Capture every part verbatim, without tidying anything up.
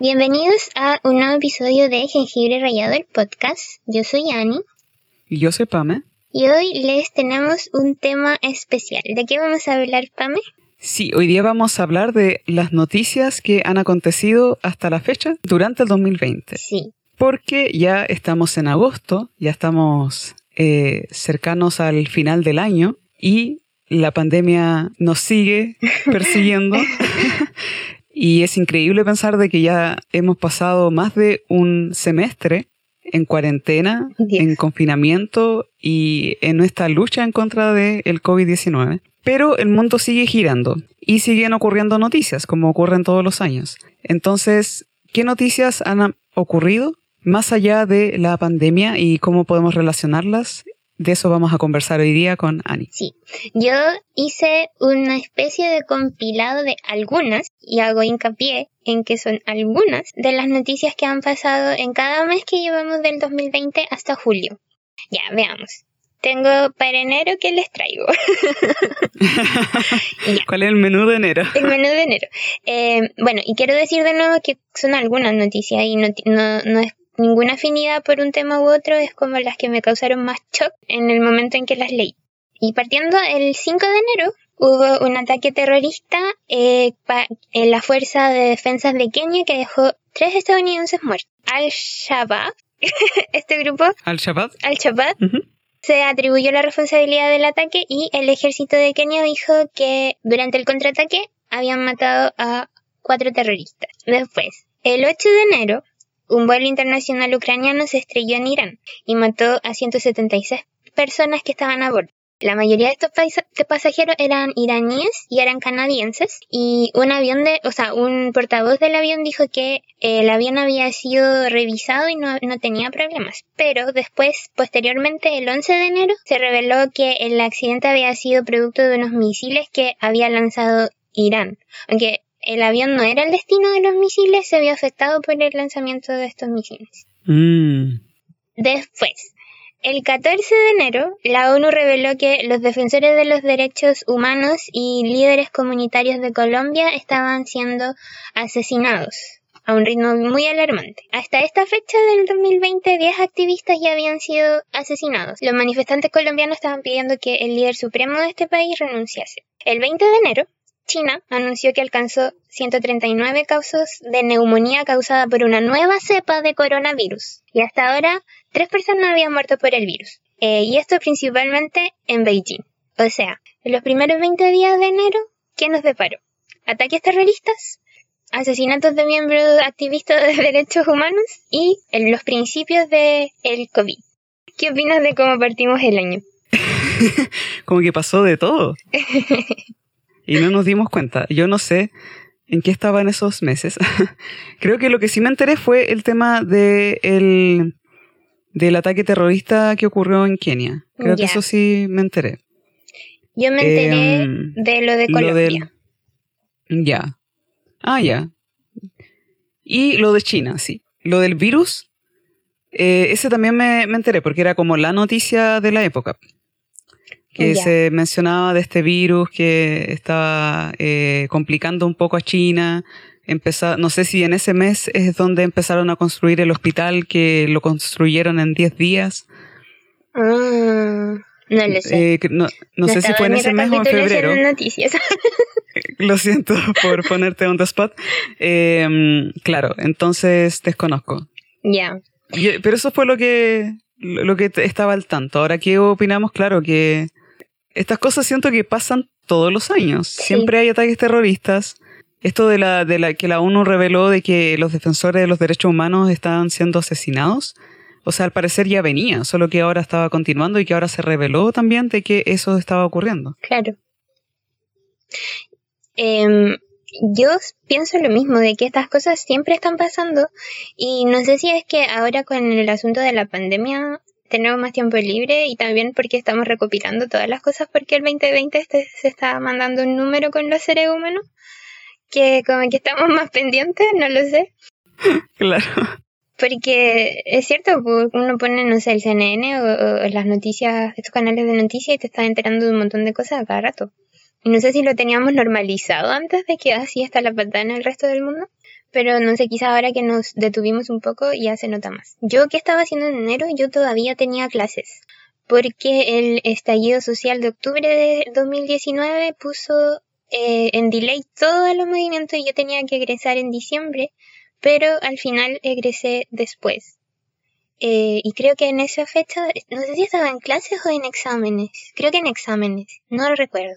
Bienvenidos a un nuevo episodio de Jengibre Rayado, el podcast. Yo soy Ani. Y yo soy Pame. Y hoy les tenemos un tema especial. ¿De qué vamos a hablar, Pame? Sí, hoy día vamos a hablar de las noticias que han acontecido hasta la fecha durante el dos mil veinte. Sí. Porque ya estamos en agosto, ya estamos eh, cercanos al final del año y la pandemia nos sigue persiguiendo. Y es increíble pensar de que ya hemos pasado más de un semestre en cuarentena, Dios. En confinamiento y en esta lucha en contra del COVID diecinueve. Pero el mundo sigue girando y siguen ocurriendo noticias, como ocurren todos los años. Entonces, ¿qué noticias han ocurrido más allá de la pandemia y cómo podemos relacionarlas? De eso vamos a conversar hoy día con Ani. Sí, yo hice una especie de compilado de algunas, y hago hincapié en que son algunas, de las noticias que han pasado en cada mes que llevamos del dos mil veinte hasta julio. Ya, veamos. Tengo para enero que les traigo. ¿Cuál es el menú de enero? El menú de enero. Eh, bueno, y quiero decir de nuevo que son algunas noticias y no, no, no es ninguna afinidad por un tema u otro, es como las que me causaron más shock en el momento en que las leí. Y partiendo el cinco de enero, hubo un ataque terrorista eh, pa- en la Fuerza de Defensa de Kenia que dejó tres estadounidenses muertos. Al-Shabab, este grupo... Al-Shabab. Al-Shabab. Uh-huh. Se atribuyó la responsabilidad del ataque y el ejército de Kenia dijo que durante el contraataque habían matado a cuatro terroristas. Después, el ocho de enero, un vuelo internacional ucraniano se estrelló en Irán y mató a ciento setenta y seis personas que estaban a bordo. La mayoría de estos pais- de pasajeros eran iraníes y eran canadienses, y un avión de, o sea, un portavoz del avión dijo que el avión había sido revisado y no, no tenía problemas. Pero después, posteriormente, el once de enero, se reveló que el accidente había sido producto de unos misiles que había lanzado Irán. Aunque el avión no era el destino de los misiles, se vio afectado por el lanzamiento de estos misiles. Mm. Después, el catorce de enero, la ONU reveló que los defensores de los derechos humanos y líderes comunitarios de Colombia estaban siendo asesinados a un ritmo muy alarmante. Hasta esta fecha del dos mil veinte, diez activistas ya habían sido asesinados. Los manifestantes colombianos estaban pidiendo que el líder supremo de este país renunciase. El veinte de enero, China anunció que alcanzó ciento treinta y nueve casos de neumonía causada por una nueva cepa de coronavirus. Y hasta ahora, tres personas habían muerto por el virus. Eh, y esto principalmente en Beijing. O sea, en los primeros veinte días de enero, ¿qué nos deparó? Ataques terroristas, asesinatos de miembros activistas de derechos humanos y los principios del COVID. ¿Qué opinas de cómo partimos el año? Como que pasó de todo. Y no nos dimos cuenta. Yo no sé en qué estaba en esos meses. Creo que lo que sí me enteré fue el tema de el, del ataque terrorista que ocurrió en Kenia. Creo yeah. que eso sí me enteré. Yo me enteré eh, de lo de Colombia. Ya. Yeah. Ah, ya. Yeah. Y lo de China, sí. Lo del virus, eh, ese también me, me enteré porque era como la noticia de la época. Que yeah. se mencionaba de este virus que estaba eh, complicando un poco a China. Empezó, no sé si en ese mes es donde empezaron a construir el hospital, que lo construyeron en diez días. Ah, no lo sé. Eh, no, no, no sé si fue en ese mes o en febrero. Lo siento por ponerte on the spot. Eh, claro, entonces desconozco. Ya. Yeah. Pero eso fue lo que, lo que estaba al tanto. Ahora, ¿qué opinamos? Claro que... Estas cosas siento que pasan todos los años. Sí. Siempre hay ataques terroristas. Esto de la, de la que la ONU reveló de que los defensores de los derechos humanos estaban siendo asesinados. O sea, al parecer ya venía, solo que ahora estaba continuando y que ahora se reveló también de que eso estaba ocurriendo. Claro. Eh, yo pienso lo mismo, de que estas cosas siempre están pasando. Y no sé si es que ahora con el asunto de la pandemia tenemos más tiempo libre y también porque estamos recopilando todas las cosas, porque el veinte veinte este se está mandando un número con los seres humanos que como que estamos más pendientes, no lo sé. Claro. Porque es cierto, uno pone, no sé, el C N N o, o las noticias, estos canales de noticias y te estás enterando de un montón de cosas a cada rato. Y no sé si lo teníamos normalizado antes de que así está la patada en el resto del mundo, pero no sé, quizá ahora que nos detuvimos un poco ya se nota más. Yo, ¿qué estaba haciendo en enero? Yo todavía tenía clases, porque el estallido social de octubre de dos mil diecinueve puso eh, en delay todos los movimientos y yo tenía que egresar en diciembre, pero al final egresé después. Eh, y creo que en esa fecha, no sé si estaba en clases o en exámenes, creo que en exámenes, no lo recuerdo.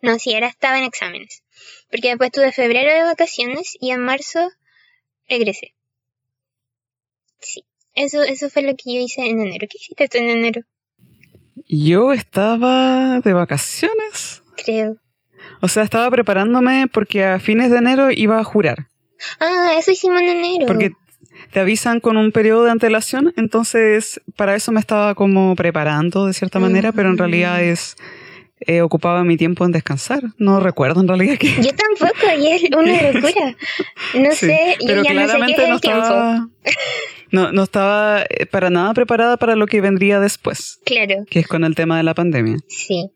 No, sí, era, estaba en exámenes. Porque después tuve febrero de vacaciones y en marzo regresé. Sí, eso eso fue lo que yo hice en enero. ¿Qué hiciste tú en enero? Yo estaba de vacaciones. Creo. O sea, estaba preparándome porque a fines de enero iba a jurar. Ah, eso hicimos en enero. Porque te avisan con un periodo de antelación, entonces para eso me estaba como preparando de cierta manera, mm-hmm. pero en realidad es... Eh, ocupaba mi tiempo en descansar. No recuerdo en realidad que... Yo tampoco, y es una locura. No sí, sé, yo ya no sé qué es el no estaba, tiempo. No, no estaba para nada preparada para lo que vendría después. Claro. Que es con el tema de la pandemia. Sí.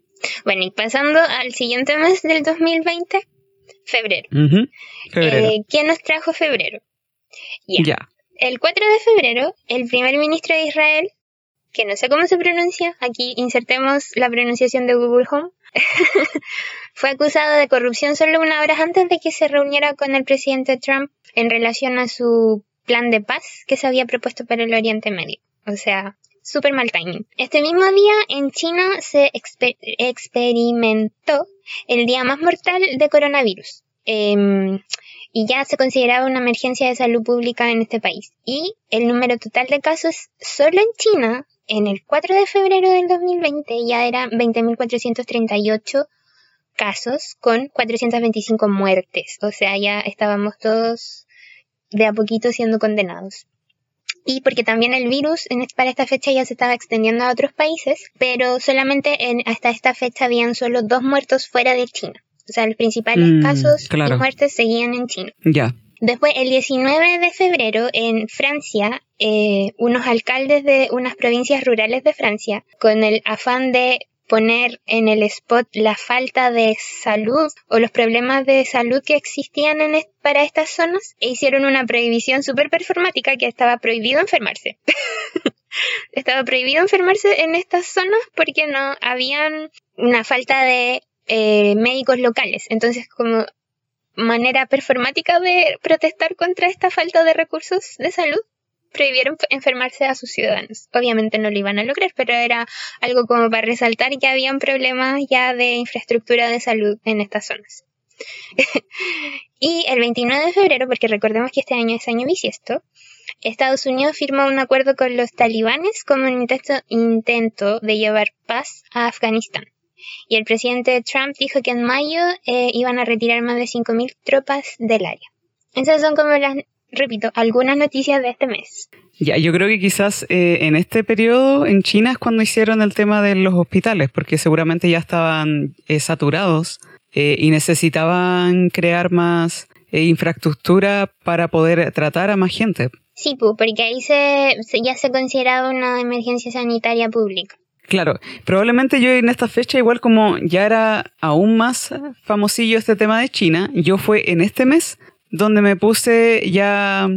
Bueno, y pasando al siguiente mes del dos mil veinte, febrero. Uh-huh. Febrero. Eh, ¿Quién nos trajo febrero? Ya. Yeah. Yeah. El cuatro de febrero, el primer ministro de Israel... que no sé cómo se pronuncia, aquí insertemos la pronunciación de Google Home, fue acusado de corrupción solo unas horas antes de que se reuniera con el presidente Trump en relación a su plan de paz que se había propuesto para el Oriente Medio. O sea, súper mal timing. Este mismo día en China se exper- experimentó el día más mortal de coronavirus. Eh, y ya se consideraba una emergencia de salud pública en este país. Y el número total de casos solo en China... en el cuatro de febrero del dos mil veinte ya eran veinte mil cuatrocientos treinta y ocho casos con cuatrocientas veinticinco muertes. O sea, ya estábamos todos de a poquito siendo condenados. Y porque también el virus en, para esta fecha ya se estaba extendiendo a otros países, pero solamente en, hasta esta fecha habían solo dos muertos fuera de China. O sea, los principales mm, casos claro. y muertes seguían en China. Ya. Yeah. Después, el diecinueve de febrero, en Francia, eh, unos alcaldes de unas provincias rurales de Francia, con el afán de poner en el spot la falta de salud o los problemas de salud que existían en est- para estas zonas, e hicieron una prohibición súper performática que estaba prohibido enfermarse. Estaba prohibido enfermarse en estas zonas porque no habían una falta de eh, médicos locales. Entonces, como... manera performática de protestar contra esta falta de recursos de salud, prohibieron enfermarse a sus ciudadanos. Obviamente no lo iban a lograr, pero era algo como para resaltar que habían problemas ya de infraestructura de salud en estas zonas. Y el veintinueve de febrero, porque recordemos que este año es año bisiesto, Estados Unidos firmó un acuerdo con los talibanes como un intento de llevar paz a Afganistán. Y el presidente Trump dijo que en mayo eh, iban a retirar más de cinco mil tropas del área. Esas son como las, repito, algunas noticias de este mes. Ya, yo creo que quizás eh, en este periodo en China es cuando hicieron el tema de los hospitales, porque seguramente ya estaban eh, saturados eh, y necesitaban crear más eh, infraestructura para poder tratar a más gente. Sí, porque ahí se, ya se consideraba una emergencia sanitaria pública. Claro, probablemente yo en esta fecha, igual como ya era aún más famosillo este tema de China, yo fue en este mes donde me puse ya,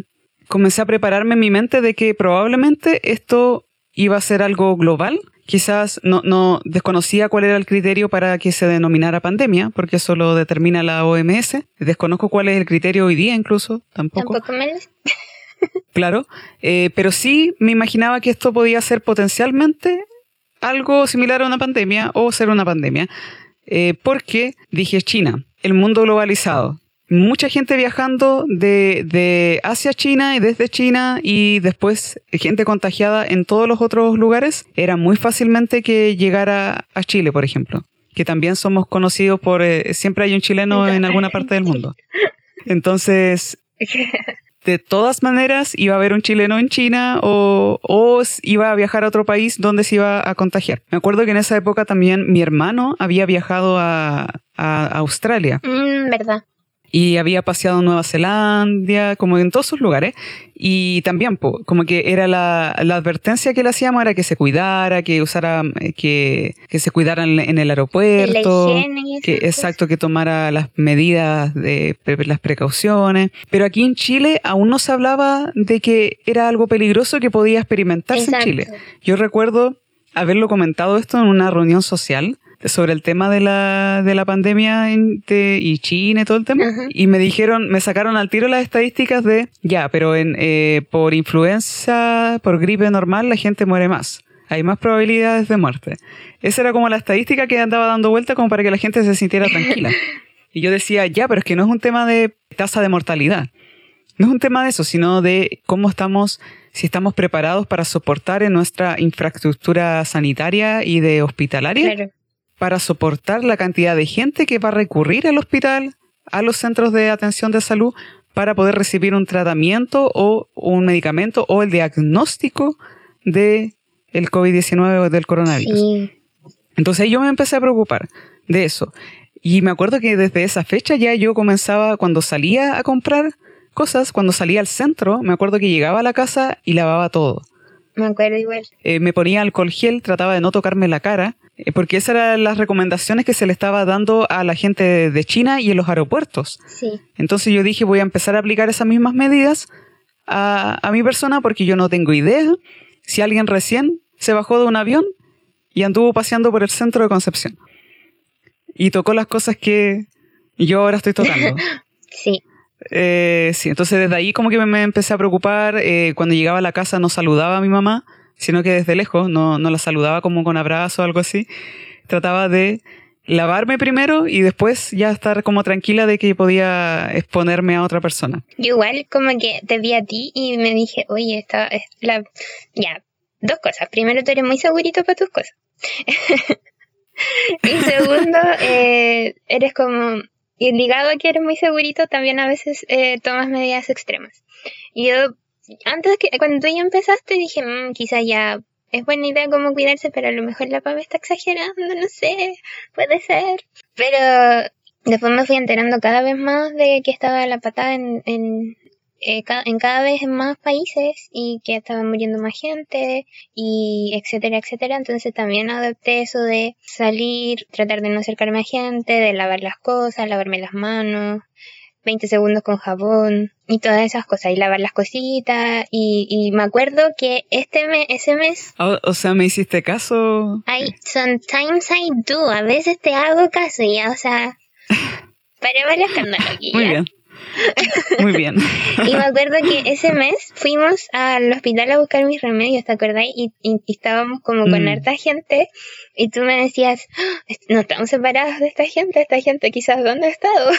comencé a prepararme en mi mente de que probablemente esto iba a ser algo global. Quizás no, no desconocía cuál era el criterio para que se denominara pandemia, porque eso lo determina la O M S. Desconozco cuál es el criterio hoy día incluso, tampoco. Tampoco me lo... Claro, eh, pero sí me imaginaba que esto podía ser potencialmente... algo similar a una pandemia o ser una pandemia, eh, porque dije China, el mundo globalizado, mucha gente viajando de, de hacia China y desde China y después gente contagiada en todos los otros lugares, era muy fácilmente que llegara a Chile, por ejemplo, que también somos conocidos por, eh, siempre hay un chileno en alguna parte del mundo. Entonces... de todas maneras iba a haber un chileno en China o, o iba a viajar a otro país donde se iba a contagiar. Me acuerdo que en esa época también mi hermano había viajado a, a Australia. Mm, verdad. y había paseado en Nueva Zelanda, como en todos sus lugares, y también po, como que era la, la advertencia que le hacíamos era que se cuidara, que usara, que, que se cuidaran en el aeropuerto, la higiene y que cosas. Exacto, que tomara las medidas de, de las precauciones, pero aquí en Chile aún no se hablaba de que era algo peligroso que podía experimentarse exacto. en Chile. Yo recuerdo haberlo comentado esto en una reunión social sobre el tema de la, de la pandemia en, de, y China y todo el tema. Ajá. Y me dijeron, me sacaron al tiro las estadísticas de, ya, pero en, eh, por influenza, por gripe normal, la gente muere más. Hay más probabilidades de muerte. Esa era como la estadística que andaba dando vuelta como para que la gente se sintiera tranquila. Y yo decía, ya, pero es que no es un tema de tasa de mortalidad. No es un tema de eso, sino de cómo estamos, si estamos preparados para soportar en nuestra infraestructura sanitaria y de hospitalaria. Claro. Para soportar la cantidad de gente que va a recurrir al hospital, a los centros de atención de salud, para poder recibir un tratamiento o un medicamento o el diagnóstico del COVID diecinueve o del coronavirus. Sí. Entonces yo me empecé a preocupar de eso. Y me acuerdo que desde esa fecha ya yo comenzaba, cuando salía a comprar cosas, cuando salía al centro, me acuerdo que llegaba a la casa y lavaba todo. Me acuerdo igual. Eh, me ponía alcohol gel, trataba de no tocarme la cara, porque esas eran las recomendaciones que se le estaba dando a la gente de China y en los aeropuertos. Sí. Entonces yo dije, voy a empezar a aplicar esas mismas medidas a, a mi persona, porque yo no tengo idea si alguien recién se bajó de un avión y anduvo paseando por el centro de Concepción y tocó las cosas que yo ahora estoy tocando. Sí. Eh, sí, entonces desde ahí como que me, me empecé a preocupar. Eh, cuando llegaba a la casa no saludaba a mi mamá, sino que desde lejos, no, no la saludaba como con abrazo o algo así. Trataba de lavarme primero y después ya estar como tranquila de que podía exponerme a otra persona. Yo igual como que te vi a ti y me dije, oye, esta es la... Ya, dos cosas. Primero, tú eres muy segurito para tus cosas. Y segundo, eh, eres como... Y ligado a que eres muy segurito, también a veces eh, tomas medidas extremas. Y yo... Antes que cuando tú ya empezaste dije, mmm, quizás ya es buena idea como cuidarse, pero a lo mejor la Pame está exagerando, no sé, puede ser. Pero después me fui enterando cada vez más de que estaba la patada en, en, eh, ca- en cada vez en más países y que estaba muriendo más gente y etcétera, etcétera. Entonces también adopté eso de salir, tratar de no acercarme a gente, de lavar las cosas, lavarme las manos, veinte segundos con jabón y todas esas cosas, y lavar las cositas y, y me acuerdo que este mes, ese mes o, o sea, ¿me hiciste caso? I, sometimes I do, a veces te hago caso ya, o sea, para ver el escándalo aquí. Muy bien, muy bien. Y me acuerdo que ese mes fuimos al hospital a buscar mis remedios, ¿te acordás? Y, y, y estábamos como con mm. harta gente y tú me decías, ¡oh, no estamos separados de esta gente, esta gente quizás dónde ha estado!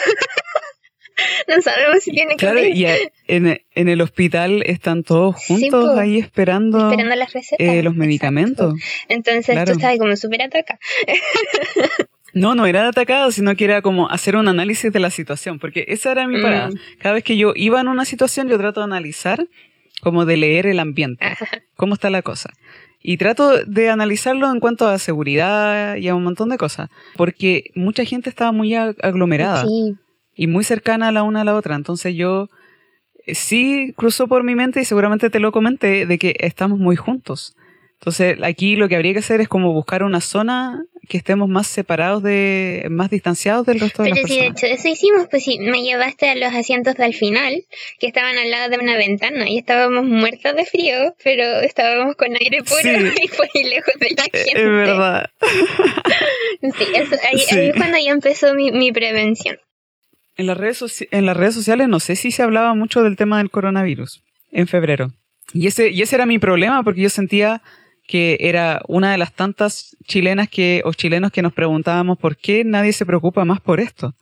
No sabemos si tiene que claro, y a, en, en el hospital están todos juntos, sí, po, ahí esperando, esperando las recetas, eh, los medicamentos. Exacto. Entonces claro. Tú estabas como súper atacada. No, no era atacado, sino que era como hacer un análisis de la situación, porque esa era mi parada. Mm. Cada vez que yo iba en una situación, yo trato de analizar, como de leer el ambiente, ajá, cómo está la cosa. Y trato de analizarlo en cuanto a seguridad y a un montón de cosas, porque mucha gente estaba muy aglomerada. Sí. Y muy cercana la una a la otra. Entonces yo eh, sí cruzó por mi mente, y seguramente te lo comenté, de que estamos muy juntos. Entonces aquí lo que habría que hacer es como buscar una zona que estemos más separados, de más distanciados del resto de las personas. Pero sí, de hecho, eso hicimos, pues sí, me llevaste a los asientos del final, que estaban al lado de una ventana, y estábamos muertos de frío, pero estábamos con aire puro, sí, y fue lejos de la gente. Es verdad. Sí, eso, ahí, sí, ahí es cuando ya empezó mi, mi prevención. En las, redes socia- en las redes sociales no sé si se hablaba mucho del tema del coronavirus en febrero. Y ese, y ese era mi problema, porque yo sentía que era una de las tantas chilenas que, o chilenos que nos preguntábamos por qué nadie se preocupa más por esto.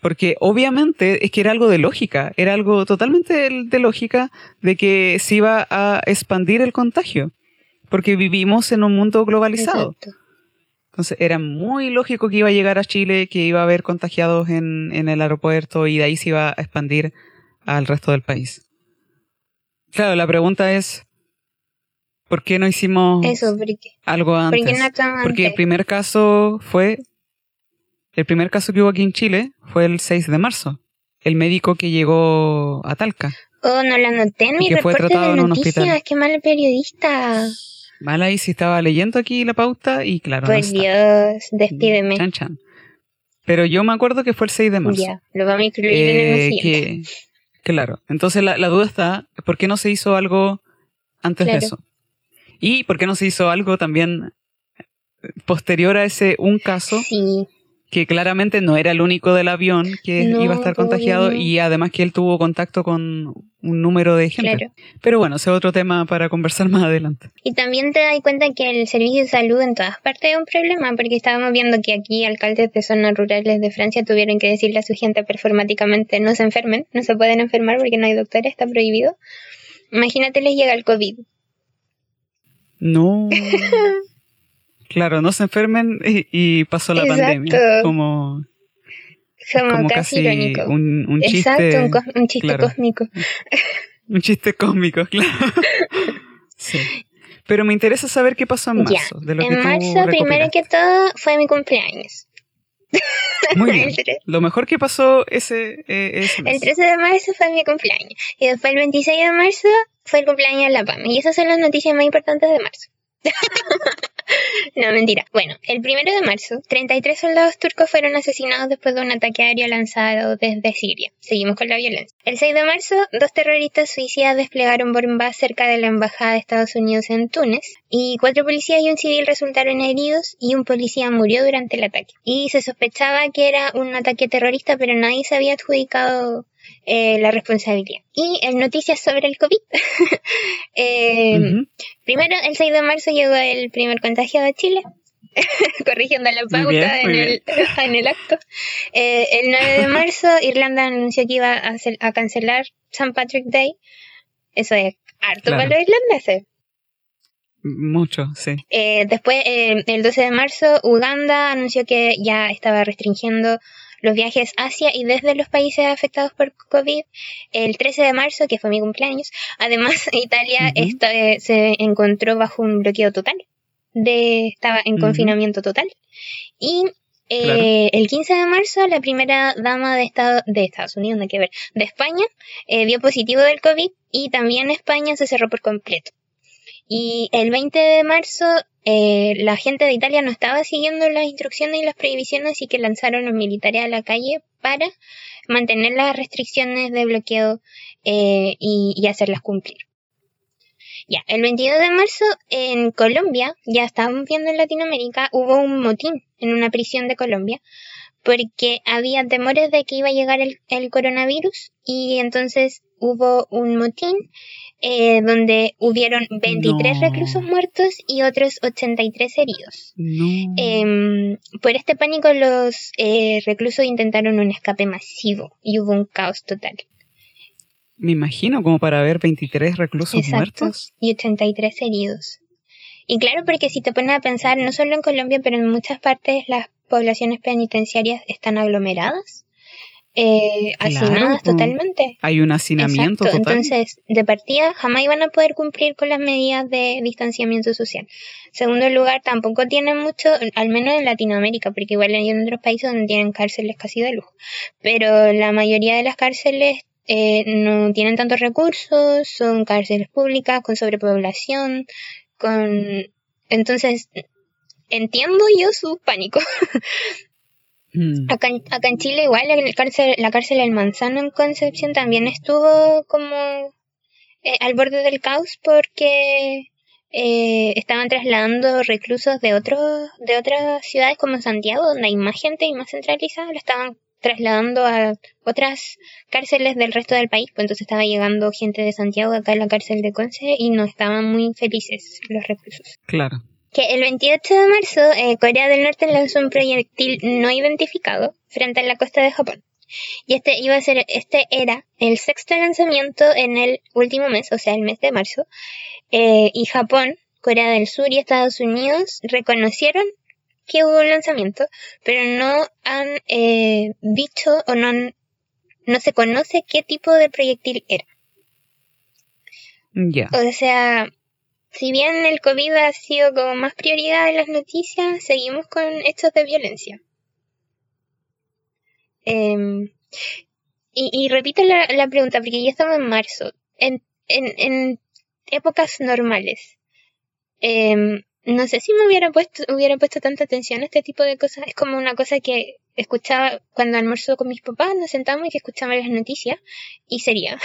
Porque obviamente es que era algo de lógica, era algo totalmente de, de lógica de que se iba a expandir el contagio, porque vivimos en un mundo globalizado. Exacto. Entonces era muy lógico que iba a llegar a Chile, que iba a haber contagiados en, en el aeropuerto y de ahí se iba a expandir al resto del país. Claro, la pregunta es, ¿por qué no hicimos eso, ¿por qué? Algo antes? ¿Por qué no tan Porque antes? el primer caso fue, el primer caso que hubo aquí en Chile fue el seis de marzo. el médico que llegó a Talca. Oh, no lo anoté en mi reporte de noticias. Qué mal periodista. Mal ahí, si estaba leyendo aquí la pauta y claro. Pues no, Dios, despídeme. Chan, chan. Pero yo me acuerdo que fue el seis de marzo. Ya, lo vamos a incluir eh, en el siguiente. Que, claro, entonces la, la duda está, ¿por qué no se hizo algo antes claro. de eso? Y ¿por qué no se hizo algo también posterior a ese un caso? Sí. Que claramente no era el único del avión que no, iba a estar contagiado, y además que él tuvo contacto con un número de gente. Claro. Pero bueno, ese es otro tema para conversar más adelante. Y también te das cuenta que el servicio de salud en todas partes es un problema, porque estábamos viendo que aquí alcaldes de zonas rurales de Francia tuvieron que decirle a su gente performáticamente, no se enfermen, no se pueden enfermar porque no hay doctores, está prohibido. Imagínate, les llega el COVID. No... Claro, no se enfermen y, y pasó la Exacto. pandemia. Como, como, como casi irónico. Un, un chiste. Exacto, un, co- un chiste claro. cósmico. Un chiste cósmico, claro. Sí. Pero me interesa saber qué pasó en marzo. Ya. De lo en que marzo, primero que todo, fue mi cumpleaños. Muy bien. Lo mejor que pasó ese, eh, ese mes. El trece de marzo fue mi cumpleaños. Y después el veintiséis de marzo fue el cumpleaños de la P A M. Y esas son las noticias más importantes de marzo. No, mentira. Bueno, el primero de marzo, treinta y tres soldados turcos fueron asesinados después de un ataque aéreo lanzado desde Siria. Seguimos con la violencia. El seis de marzo, dos terroristas suicidas desplegaron bombas cerca de la embajada de Estados Unidos en Túnez, y cuatro policías y un civil resultaron heridos, y un policía murió durante el ataque. Y se sospechaba que era un ataque terrorista, pero nadie se había adjudicado Eh, la responsabilidad. Y en noticias sobre el COVID. eh, uh-huh. Primero, el seis de marzo llegó el primer contagiado a Chile, corrigiendo la pauta bien, en, el, en el acto. Eh, el nueve de marzo, Irlanda anunció que iba a, hacer, a cancelar Saint Patrick Day. Eso es harto claro. para los irlandeses. Mucho, sí. Eh, después, eh, el doce de marzo, Uganda anunció que ya estaba restringiendo los viajes hacia y desde los países afectados por COVID. El trece de marzo, que fue mi cumpleaños, además Italia uh-huh. está, eh, se encontró bajo un bloqueo total, de, estaba en uh-huh. confinamiento total. Y eh, claro. el quince de marzo, la primera dama de, Estado, de Estados Unidos, no hay que ver, de España, eh, dio positivo del COVID, y también España se cerró por completo. Y el veinte de marzo, eh, la gente de Italia no estaba siguiendo las instrucciones y las prohibiciones, así que lanzaron a los militares a la calle para mantener las restricciones de bloqueo eh, y, y hacerlas cumplir. Ya, el veintidós de marzo, en Colombia, ya estábamos viendo en Latinoamérica, hubo un motín en una prisión de Colombia, porque había temores de que iba a llegar el, el coronavirus, y entonces hubo un motín eh, donde hubieron veintitrés no. reclusos muertos y otros ochenta y tres heridos. No. Eh, por este pánico, los eh, reclusos intentaron un escape masivo y hubo un caos total. Me imagino, como para ver veintitrés reclusos Exacto. muertos y ochenta y tres heridos. Y claro, porque si te pones a pensar, no solo en Colombia, pero en muchas partes las poblaciones penitenciarias están aglomeradas, eh, claro, hacinadas totalmente. Hay un hacinamiento Exacto. total. Entonces, de partida, jamás iban a poder cumplir con las medidas de distanciamiento social. Segundo lugar, tampoco tienen mucho, al menos en Latinoamérica, porque igual hay en otros países donde tienen cárceles casi de lujo. Pero la mayoría de las cárceles eh, no tienen tantos recursos, son cárceles públicas, con sobrepoblación, con entonces entiendo yo su pánico. mm. acá, acá en Chile igual el cárcel, la cárcel El Manzano en Concepción también estuvo como eh, al borde del caos, porque eh, estaban trasladando reclusos de otros de otras ciudades como Santiago, donde hay más gente y más centralizada, lo estaban trasladando a otras cárceles del resto del país, pues entonces estaba llegando gente de Santiago acá a la cárcel de Conce y no estaban muy felices los reclusos. Claro. Que el veintiocho de marzo, eh, Corea del Norte lanzó un proyectil no identificado frente a la costa de Japón. Y este iba a ser, este era el sexto lanzamiento en el último mes, o sea, el mes de marzo. Eh, y Japón, Corea del Sur y Estados Unidos reconocieron que hubo un lanzamiento, pero no han eh, dicho o no han, no se conoce qué tipo de proyectil era. Ya. Yeah. O sea, si bien el COVID ha sido como más prioridad en las noticias, seguimos con hechos de violencia. Eh, Y, y repito la, la pregunta, porque ya estamos en marzo. En, en, en épocas normales, eh, no sé si me hubiera puesto, hubiera puesto tanta atención a este tipo de cosas. Es como una cosa que escuchaba cuando almorzó con mis papás, nos sentamos y que escuchaba las noticias y sería.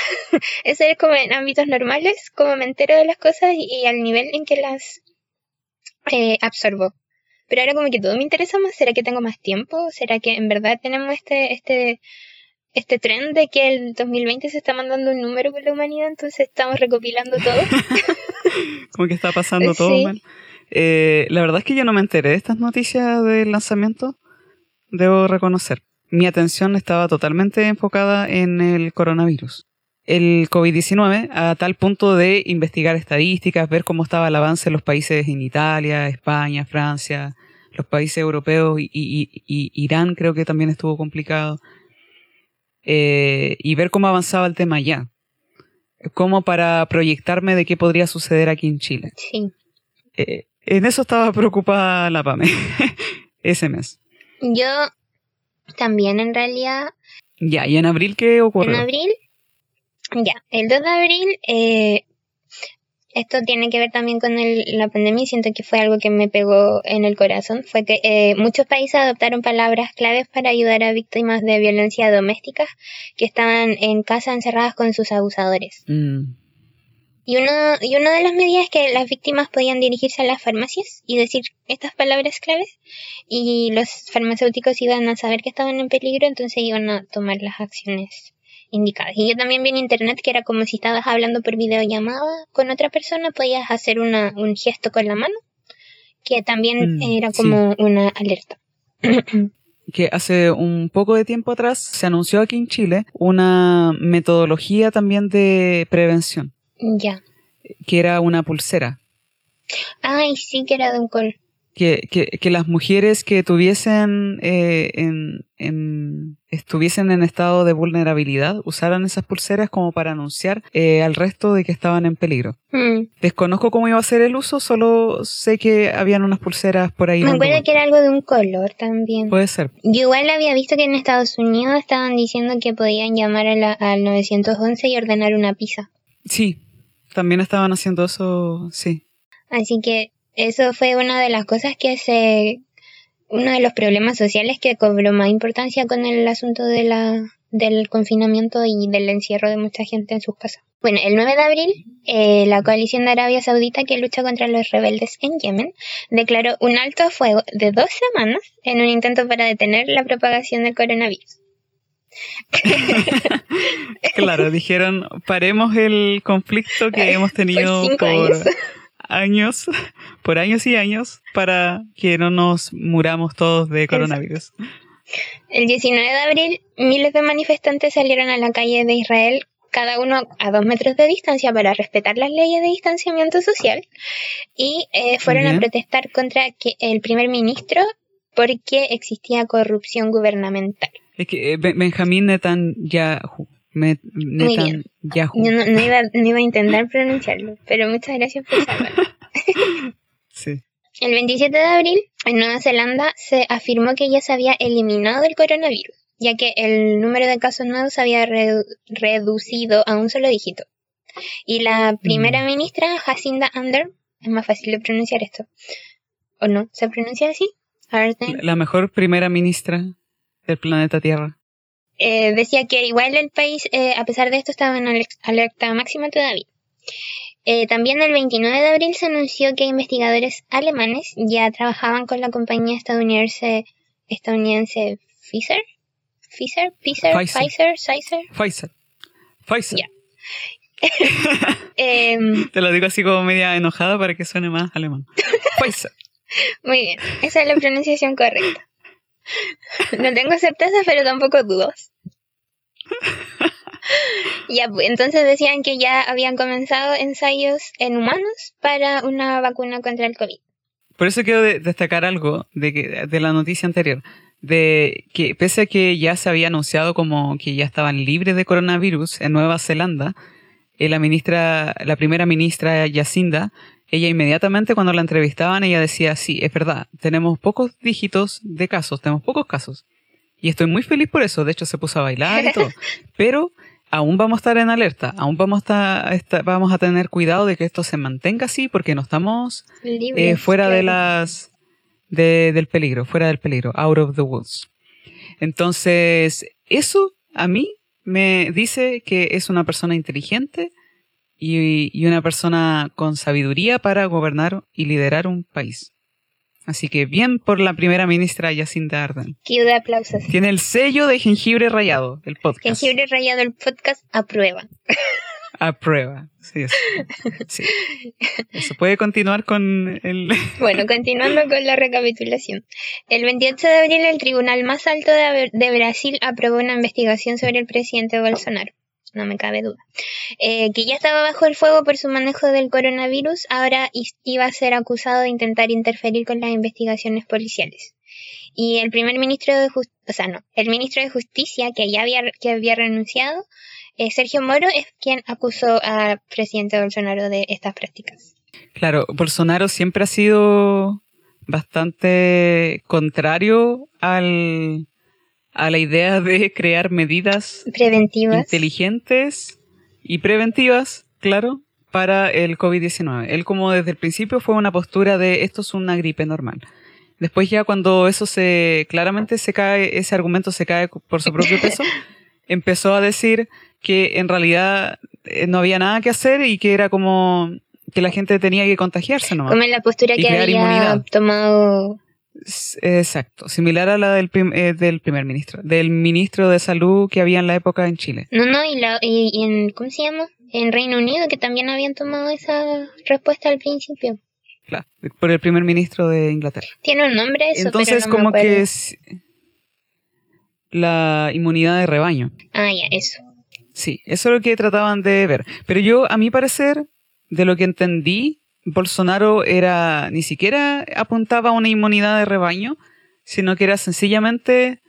Eso es como en ámbitos normales, como me entero de las cosas y, y al nivel en que las eh, absorbo. Pero ahora como que todo me interesa más. ¿Será que tengo más tiempo? ¿Será que en verdad tenemos este este este tren de que el dos mil veinte se está mandando un número por la humanidad, entonces estamos recopilando todo? Como que está pasando todo, sí. Mal. Eh, la verdad es que yo no me enteré de estas noticias del lanzamiento, debo reconocer. Mi atención estaba totalmente enfocada en el coronavirus, el COVID diecinueve, a tal punto de investigar estadísticas, ver cómo estaba el avance en los países, en Italia, España, Francia, los países europeos y, y, y Irán creo que también estuvo complicado, eh, y ver cómo avanzaba el tema allá, como para proyectarme de qué podría suceder aquí en Chile. Sí. Eh, en eso estaba preocupada la Pame ese mes. Yo también, en realidad. Ya, ¿y en abril qué ocurrió? En abril, ya, el dos de abril, eh, esto tiene que ver también con el, la pandemia, y siento que fue algo que me pegó en el corazón. Fue que eh, muchos países adoptaron palabras claves para ayudar a víctimas de violencia doméstica que estaban en casa encerradas con sus abusadores. Mm. Y, uno, y una de las medidas es que las víctimas podían dirigirse a las farmacias y decir estas palabras claves, y los farmacéuticos iban a saber que estaban en peligro, entonces iban a tomar las acciones indicadas. Y yo también vi en internet que era como si estabas hablando por videollamada con otra persona, podías hacer una, un gesto con la mano, que también mm, era como sí. Una alerta. Que hace un poco de tiempo atrás se anunció aquí en Chile una metodología también de prevención. Ya. Que era una pulsera. Ay, sí, que era de un col. Que, que, que las mujeres que tuviesen, eh, en, en, estuviesen en estado de vulnerabilidad usaran esas pulseras como para anunciar eh, al resto de que estaban en peligro. Mm. Desconozco cómo iba a ser el uso, solo sé que habían unas pulseras por ahí. Me acuerdo que era algo de un color también. Puede ser. Yo igual había visto que en Estados Unidos estaban diciendo que podían llamar a la, al nueve once y ordenar una pizza. Sí, también estaban haciendo eso, sí. Así que eso fue una de las cosas que se... Uno de los problemas sociales que cobró más importancia con el asunto de la del confinamiento y del encierro de mucha gente en sus casas. Bueno, el nueve de abril, eh, la coalición de Arabia Saudita que lucha contra los rebeldes en Yemen declaró un alto a fuego de dos semanas en un intento para detener la propagación del coronavirus. Claro, dijeron paremos el conflicto que hemos tenido por, por años. años por años y años para que no nos muramos todos de coronavirus. Exacto. El diecinueve de abril miles de manifestantes salieron a la calle de Israel, cada uno a dos metros de distancia para respetar las leyes de distanciamiento social, y eh, fueron Bien. a protestar contra que el primer ministro porque existía corrupción gubernamental. Es que Benjamín Netanyahu. Met, Netanyahu. Yo no, no, iba, no iba a intentar pronunciarlo, pero muchas gracias por saberlo. Sí. El veintisiete de abril, en Nueva Zelanda, se afirmó que ya se había eliminado el coronavirus, ya que el número de casos nuevos se había re, reducido a un solo dígito. Y la primera mm. ministra, Jacinda Ardern, es más fácil de pronunciar esto, ¿o no? ¿Se pronuncia así? Ardern. La mejor primera ministra del planeta Tierra. Eh, decía que igual el país, eh, a pesar de esto, estaba en alerta máxima todavía. Eh, también el veintinueve de abril se anunció que investigadores alemanes ya trabajaban con la compañía estadounidense, estadounidense Pfizer, Pfizer, Pfizer, Pfizer, Pfizer, Pfizer, Pfizer. Yeah. eh, Te lo digo así como media enojada para que suene más alemán. Pfizer. Muy bien, esa es la pronunciación correcta. No tengo certeza, pero tampoco dudas. Ya, pues, entonces decían que ya habían comenzado ensayos en humanos para una vacuna contra el COVID. Por eso quiero de- destacar algo de, que, de la noticia anterior, de que pese a que ya se había anunciado como que ya estaban libres de coronavirus en Nueva Zelanda, eh, la ministra, la primera ministra Jacinda, ella inmediatamente cuando la entrevistaban, ella decía, sí, es verdad, tenemos pocos dígitos de casos, tenemos pocos casos. y estoy muy feliz por eso. De hecho, se puso a bailar y todo. Pero aún vamos a estar en alerta, aún vamos a, estar, vamos a tener cuidado de que esto se mantenga así, porque no estamos Libre, eh, fuera claro. de las, de, del peligro, fuera del peligro, out of the woods. Entonces, eso a mí me dice que es una persona inteligente y, y una persona con sabiduría para gobernar y liderar un país. Así que bien por la primera ministra Jacinda Ardern. Qué de aplausos. Tiene el sello de Jengibre Rayado, el podcast. Jengibre Rayado, el podcast, aprueba. Aprueba, sí, eso. Sí. Eso puede continuar con el... Bueno, continuando con la recapitulación. El veintiocho de abril, el tribunal más alto de, de Brasil aprobó una investigación sobre el presidente Bolsonaro. No me cabe duda, eh, que ya estaba bajo el fuego por su manejo del coronavirus, ahora iba a ser acusado de intentar interferir con las investigaciones policiales. Y el primer ministro de Justicia, o sea, no, el ministro de Justicia, que ya había, que había renunciado, eh, Sergio Moro, es quien acusó al presidente Bolsonaro de estas prácticas. Claro, Bolsonaro siempre ha sido bastante contrario al... a la idea de crear medidas preventivas, inteligentes y preventivas, claro, para el covid diecinueve. Él, como desde el principio, fue una postura de esto es una gripe normal. Después ya cuando eso se, claramente se cae, ese argumento se cae por su propio peso, empezó a decir que en realidad no había nada que hacer y que era como que la gente tenía que contagiarse nomás. Como en la postura que había inmunidad. tomado... Exacto, similar a la del, prim- eh, del primer ministro, del ministro de salud que había en la época en Chile. No, no, y, la, y, y en, ¿cómo se llama? En Reino Unido, que también habían tomado esa respuesta al principio. Claro, por el primer ministro de Inglaterra. Tiene un nombre eso, entonces, pero no como me acuerdo. Que es la inmunidad de rebaño. Ah, ya, eso. Sí, eso es lo que trataban de ver. Pero yo, a mi parecer, de lo que entendí, Bolsonaro era, ni siquiera apuntaba a una inmunidad de rebaño, sino que era sencillamente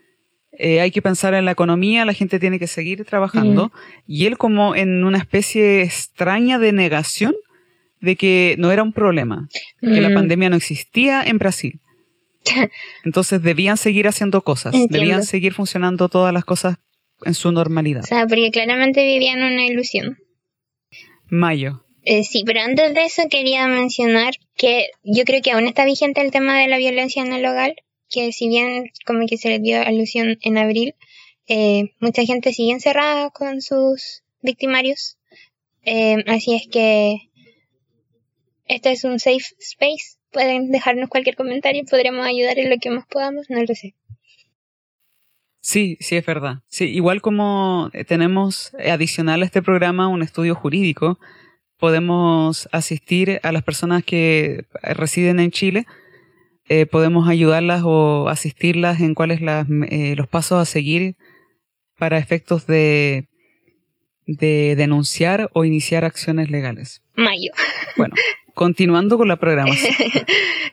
eh, hay que pensar en la economía, la gente tiene que seguir trabajando, mm. y él como en una especie extraña de negación de que no era un problema, mm. que la pandemia no existía en Brasil. Entonces debían seguir haciendo cosas, Entiendo. debían seguir funcionando todas las cosas en su normalidad. O sea, porque claramente vivían una ilusión. Mayo. Eh, sí, pero antes de eso quería mencionar que yo creo que aún está vigente el tema de la violencia en el hogar, que si bien como que se le dio alusión en abril, eh, mucha gente sigue encerrada con sus victimarios, eh, así es que este es un safe space, pueden dejarnos cualquier comentario y podremos ayudar en lo que más podamos, no lo sé. Sí, sí, es verdad. Sí, igual como tenemos adicional a este programa un estudio jurídico, podemos asistir a las personas que residen en Chile, eh, podemos ayudarlas o asistirlas en cuáles las, eh, los pasos a seguir para efectos de, de denunciar o iniciar acciones legales. Mayo. Bueno, continuando con la programación.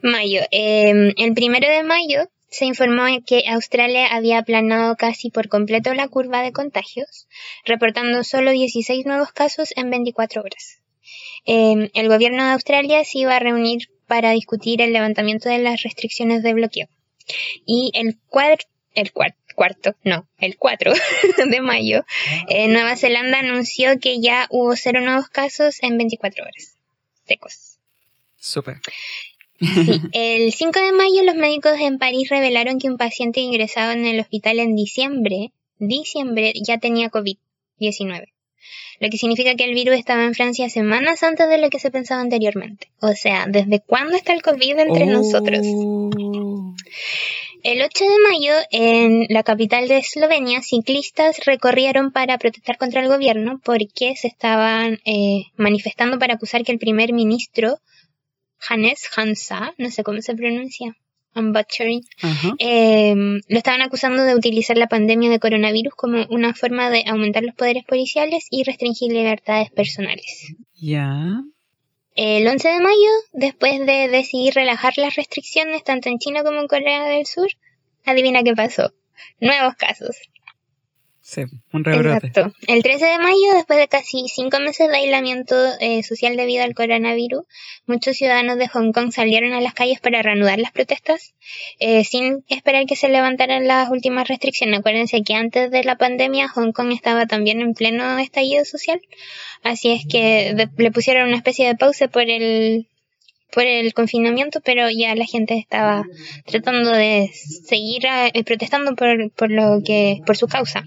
Mayo. Eh, el primero de mayo se informó que Australia había aplanado casi por completo la curva de contagios, reportando solo dieciséis nuevos casos en veinticuatro horas. Eh, el gobierno de Australia se iba a reunir para discutir el levantamiento de las restricciones de bloqueo. Y el cuadro, el cuart- cuarto, no, el cuatro de mayo, eh, Nueva Zelanda anunció que ya hubo cero nuevos casos en veinticuatro horas. Secos. Súper. Sí, el cinco de mayo los médicos en París revelaron que un paciente ingresado en el hospital en diciembre, diciembre ya tenía covid diecinueve. Lo que significa que el virus estaba en Francia semanas antes de lo que se pensaba anteriormente. O sea, ¿desde cuándo está el COVID entre oh. nosotros? El ocho de mayo, en la capital de Eslovenia, ciclistas recorrieron para protestar contra el gobierno porque se estaban eh, manifestando para acusar que el primer ministro, Hannes Hansa, no sé cómo se pronuncia, I'm butchering, uh-huh. eh, lo estaban acusando de utilizar la pandemia de coronavirus como una forma de aumentar los poderes policiales y restringir libertades personales. Ya. Yeah. El once de mayo, después de decidir relajar las restricciones tanto en China como en Corea del Sur, adivina qué pasó. Nuevos casos. Sí, un rebrote. Exacto. El trece de mayo, después de casi cinco meses de aislamiento eh, social debido al coronavirus, muchos ciudadanos de Hong Kong salieron a las calles para reanudar las protestas, eh, sin esperar que se levantaran las últimas restricciones. Acuérdense que antes de la pandemia, Hong Kong estaba también en pleno estallido social, así es que de, le pusieron una especie de pausa por el, por el confinamiento, pero ya la gente estaba tratando de seguir eh, protestando por, por, lo que, por su causa.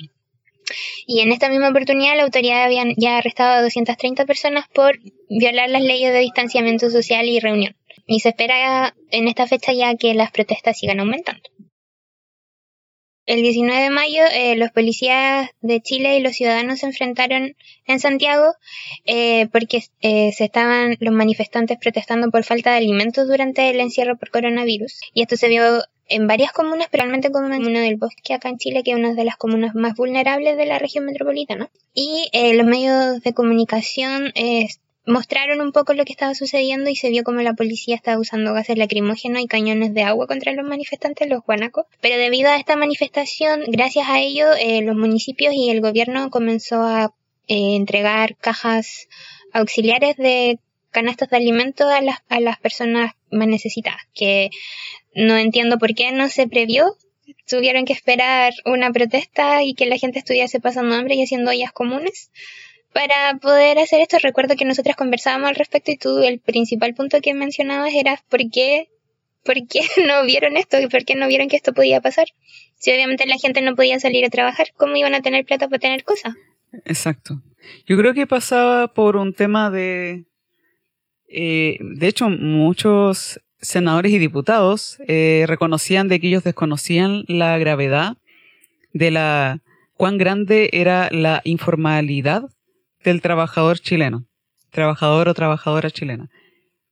Y en esta misma oportunidad la autoridad había ya arrestado a doscientas treinta personas por violar las leyes de distanciamiento social y reunión. Y se espera en esta fecha ya que las protestas sigan aumentando. El diecinueve de mayo eh, los policías de Chile y los ciudadanos se enfrentaron en Santiago eh, porque eh, se estaban los manifestantes protestando por falta de alimentos durante el encierro por coronavirus. Y esto se vio en varias comunas, pero realmente como en Comuna del Bosque acá en Chile, que es una de las comunas más vulnerables de la región metropolitana. Y eh, los medios de comunicación eh, mostraron un poco lo que estaba sucediendo y se vio como la policía estaba usando gases lacrimógenos y cañones de agua contra los manifestantes, los guanacos. Pero debido a esta manifestación, gracias a ello, eh, los municipios y el gobierno comenzó a eh, entregar cajas auxiliares de canastas de alimentos a las, a las personas más necesitadas, que no entiendo por qué no se previó. Tuvieron que esperar una protesta y que la gente estuviese pasando hambre y haciendo ollas comunes para poder hacer esto. Recuerdo que nosotras conversábamos al respecto y tú el principal punto que mencionabas era por qué, por qué no vieron esto y por qué no vieron que esto podía pasar. Si obviamente la gente no podía salir a trabajar, ¿cómo iban a tener plata para tener cosas? Exacto. Yo creo que pasaba por un tema de... Eh, de hecho, muchos senadores y diputados eh, reconocían de que ellos desconocían la gravedad de la cuán grande era la informalidad del trabajador chileno, trabajador o trabajadora chilena.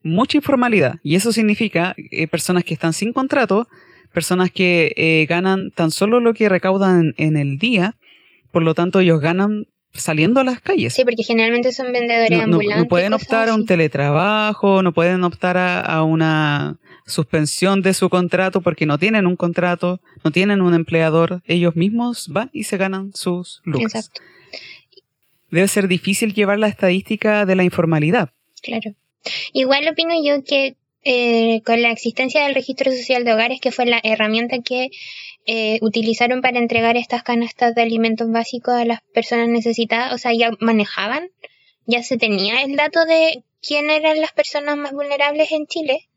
Mucha informalidad, y eso significa eh, personas que están sin contrato, personas que eh, ganan tan solo lo que recaudan en, en el día, por lo tanto ellos ganan saliendo a las calles. Sí, porque generalmente son vendedores no, ambulantes. No, no pueden optar a un teletrabajo, no pueden optar a, a una suspensión de su contrato porque no tienen un contrato, no tienen un empleador. Ellos mismos van y se ganan sus lucas. Exacto. Debe ser difícil llevar la estadística de la informalidad. Claro. Igual opino yo que eh, con la existencia del Registro Social de Hogares, que fue la herramienta que Eh, utilizaron para entregar estas canastas de alimentos básicos a las personas necesitadas, o sea, ya manejaban, ya se tenía el dato de quién eran las personas más vulnerables en Chile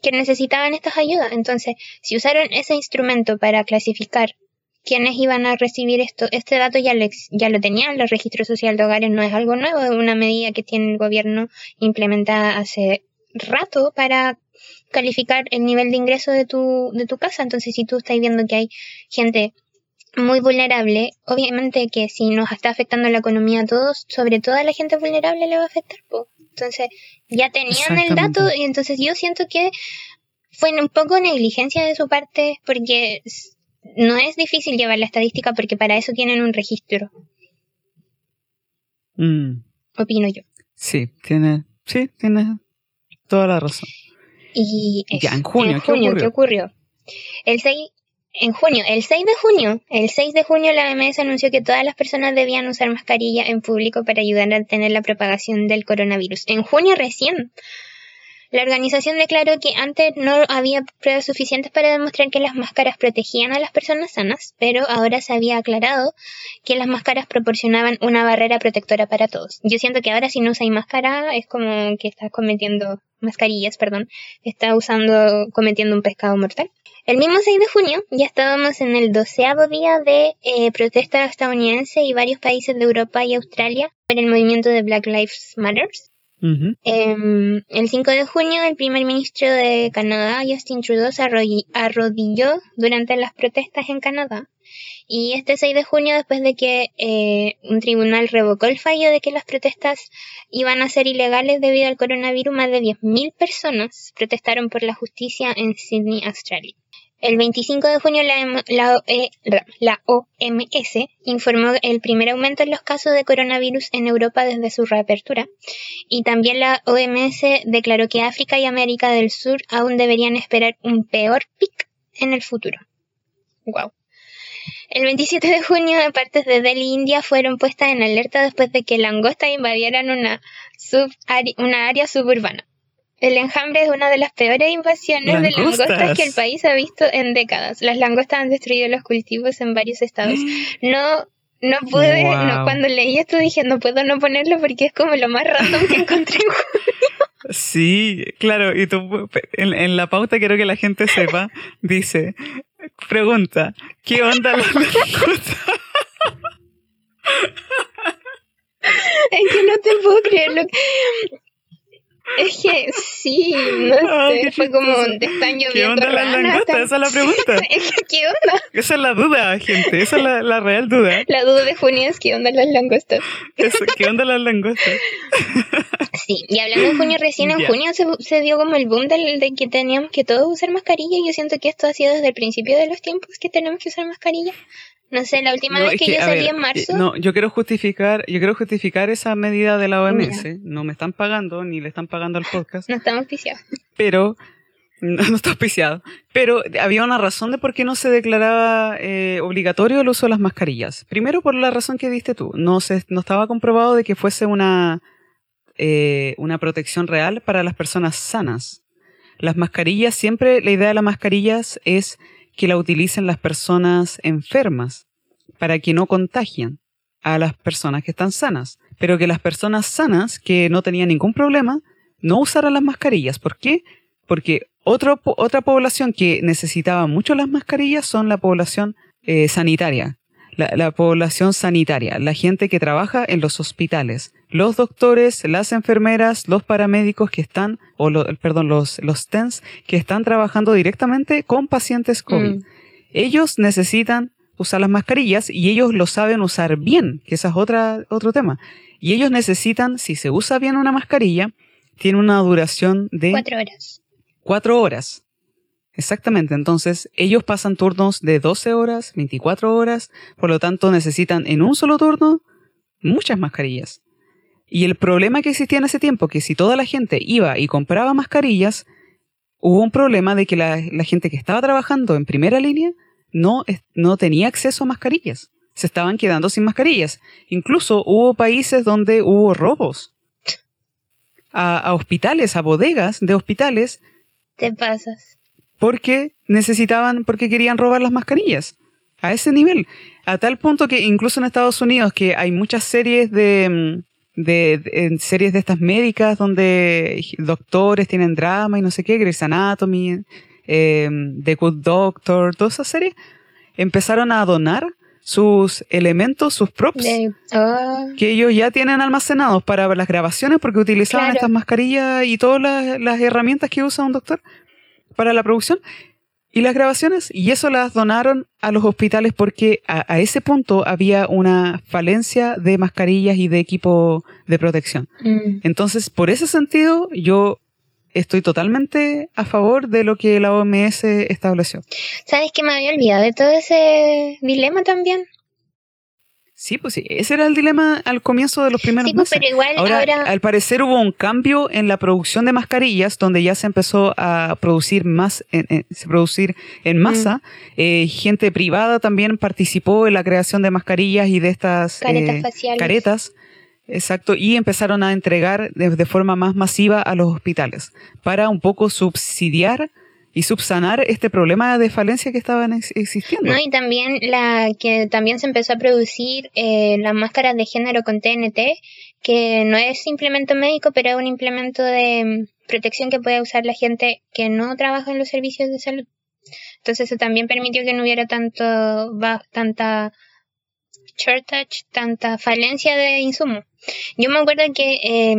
que necesitaban estas ayudas. Entonces, si usaron ese instrumento para clasificar quiénes iban a recibir esto, este dato ya, le, ya lo tenían. El Registro Social de Hogares no es algo nuevo, es una medida que tiene el gobierno implementada hace rato para calificar el nivel de ingreso de tu de tu casa. Entonces, si tú estás viendo que hay gente muy vulnerable, obviamente que si nos está afectando la economía a todos, sobre todo a la gente vulnerable le va a afectar, po. Entonces, ya tenían el dato y entonces yo siento que fue un poco negligencia de su parte, porque no es difícil llevar la estadística porque para eso tienen un registro. Mm. Opino yo. Sí, tiene, sí, tiene toda la razón. Y eso, ya, en junio, en junio ¿qué, ocurrió? ¿qué ocurrió? El 6 en junio, el 6 de junio, el 6 de junio la O M S anunció que todas las personas debían usar mascarilla en público para ayudar a detener la propagación del coronavirus. En junio recién, la organización declaró que antes no había pruebas suficientes para demostrar que las máscaras protegían a las personas sanas, pero ahora se había aclarado que las máscaras proporcionaban una barrera protectora para todos. Yo siento que ahora si no usáis máscara es como que estás cometiendo mascarillas, perdón, está usando, cometiendo un pecado mortal. El mismo seis de junio ya estábamos en el doceavo día de eh, protesta estadounidense y varios países de Europa y Australia por el movimiento de Black Lives Matter. Uh-huh. Eh, el cinco de junio el primer ministro de Canadá, Justin Trudeau, se arrodill- arrodilló durante las protestas en Canadá. Y este seis de junio, después de que eh, un tribunal revocó el fallo de que las protestas iban a ser ilegales debido al coronavirus, más de diez mil personas protestaron por la justicia en Sydney, Australia. El veinticinco de junio la, la, eh, la O M S informó el primer aumento en los casos de coronavirus en Europa desde su reapertura, y también la O M S declaró que África y América del Sur aún deberían esperar un peor pic en el futuro. Wow. El veintisiete de junio, partes de Delhi, India, fueron puestas en alerta después de que langostas invadieran una, sub una área suburbana. El enjambre es una de las peores invasiones langostas. de langostas que el país ha visto en décadas. Las langostas han destruido los cultivos en varios estados. No, no pude, wow. no, cuando leí esto dije, no puedo no ponerlo porque es como lo más random que encontré en junio. Sí, claro, y tú, en, en la pauta quiero que la gente sepa, dice, pregunta, ¿qué onda las langostas? Es que no te puedo creer lo que... Es que sí, no Ay, sé, fue como te están lloviendo. ¿Qué onda las langostas? Hasta... Esa es la pregunta. Es que, ¿qué onda? Esa es la duda, gente, esa es la, la real duda. La duda de junio es ¿qué onda las langostas? Eso, ¿qué onda las langostas? Sí, y hablando de junio, recién en yeah. junio se, se dio como el boom del, de que teníamos que todos usar mascarilla. Yo siento que esto ha sido desde el principio de los tiempos que tenemos que usar mascarilla. No sé, la última no, vez que, que yo salí ver, en marzo... No, yo quiero justificar yo quiero justificar esa medida de la O M S. Mira. No me están pagando, ni le están pagando al podcast. No estamos auspiciados. Pero, no, no está auspiciado. Pero había una razón de por qué no se declaraba eh, obligatorio el uso de las mascarillas. Primero, por la razón que diste tú. No, se, no estaba comprobado de que fuese una, eh, una protección real para las personas sanas. Las mascarillas, siempre la idea de las mascarillas es... que la utilicen las personas enfermas para que no contagien a las personas que están sanas, pero que las personas sanas que no tenían ningún problema no usaran las mascarillas. ¿Por qué? Porque otro, otra población que necesitaba mucho las mascarillas son la población eh, sanitaria, la, la población sanitaria, la gente que trabaja en los hospitales, los doctores, las enfermeras, los paramédicos que están, o lo, perdón, los, los T E N S que están trabajando directamente con pacientes COVID. Mm. Ellos necesitan usar las mascarillas y ellos lo saben usar bien, que ese es otra, otro tema. Y ellos necesitan, si se usa bien una mascarilla, tiene una duración de... Cuatro horas. Cuatro horas. Exactamente, entonces ellos pasan turnos de doce horas, veinticuatro horas, por lo tanto necesitan en un solo turno muchas mascarillas. Y el problema que existía en ese tiempo, que si toda la gente iba y compraba mascarillas, hubo un problema de que la, la gente que estaba trabajando en primera línea no, no tenía acceso a mascarillas. Se estaban quedando sin mascarillas. Incluso hubo países donde hubo robos a, a hospitales, a bodegas de hospitales. Te pasas. Porque necesitaban, porque querían robar las mascarillas. A ese nivel. A tal punto que incluso en Estados Unidos, que hay muchas series de... De, de en series de estas médicas donde doctores tienen drama y no sé qué, Grey's Anatomy, eh, The Good Doctor, todas esas series, empezaron a donar sus elementos, sus props, oh. que ellos ya tienen almacenados para las grabaciones porque utilizaban claro. estas mascarillas y todas las, las herramientas que usa un doctor para la producción y las grabaciones, y eso las donaron a los hospitales porque a, a ese punto había una falencia de mascarillas y de equipo de protección. Mm. Entonces, por ese sentido, yo estoy totalmente a favor de lo que la O M S estableció. ¿Sabes que me había olvidado de todo ese dilema también? Sí, pues sí, ese era el dilema al comienzo de los primeros sí, meses. Pero igual ahora, ahora, al parecer hubo un cambio en la producción de mascarillas, donde ya se empezó a producir más, en, en, producir en masa. Mm. Eh, gente privada también participó en la creación de mascarillas y de estas caretas eh, faciales. Caretas, exacto, y empezaron a entregar de, de forma más masiva a los hospitales para un poco subsidiar y subsanar este problema de falencia que estaban ex- existiendo. No, y también la que también se empezó a producir eh, las máscaras de género con T N T, que no es implemento médico, pero es un implemento de protección que puede usar la gente que no trabaja en los servicios de salud. Entonces eso también permitió que no hubiera tanto bah, tanta shortage, tanta falencia de insumos. Yo me acuerdo que eh,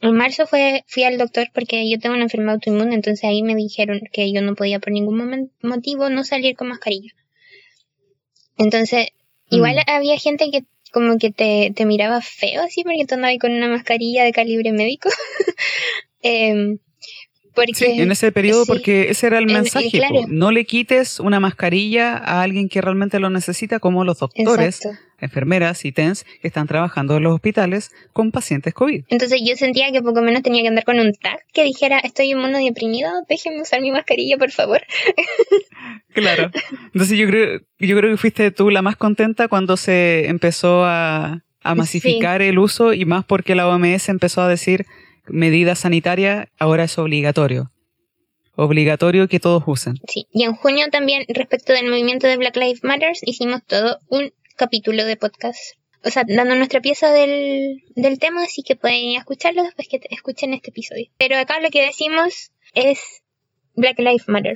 en marzo fue, fui al doctor porque yo tengo una enfermedad autoinmune, entonces ahí me dijeron que yo no podía por ningún momento, motivo no salir con mascarilla. Entonces, mm. igual había gente que como que te, te miraba feo así porque tú andabas con una mascarilla de calibre médico. eh, Porque sí, en ese periodo, sí, porque ese era el mensaje. En, claro, no le quites una mascarilla a alguien que realmente lo necesita, como los doctores, exacto, enfermeras y T E N S que están trabajando en los hospitales con pacientes COVID. Entonces yo sentía que poco menos tenía que andar con un tag que dijera, estoy inmunodeprimido, déjenme usar mi mascarilla, por favor. Claro. Entonces yo creo, yo creo que fuiste tú la más contenta cuando se empezó a, a masificar, sí, el uso, y más porque la O M S empezó a decir... medida sanitaria, ahora es obligatorio. Obligatorio que todos usen. Sí, y en junio también, respecto del movimiento de Black Lives Matter, hicimos todo un capítulo de podcast. O sea, dando nuestra pieza del, del tema, así que pueden escucharlo después que escuchen este episodio. Pero acá lo que decimos es Black Lives Matter.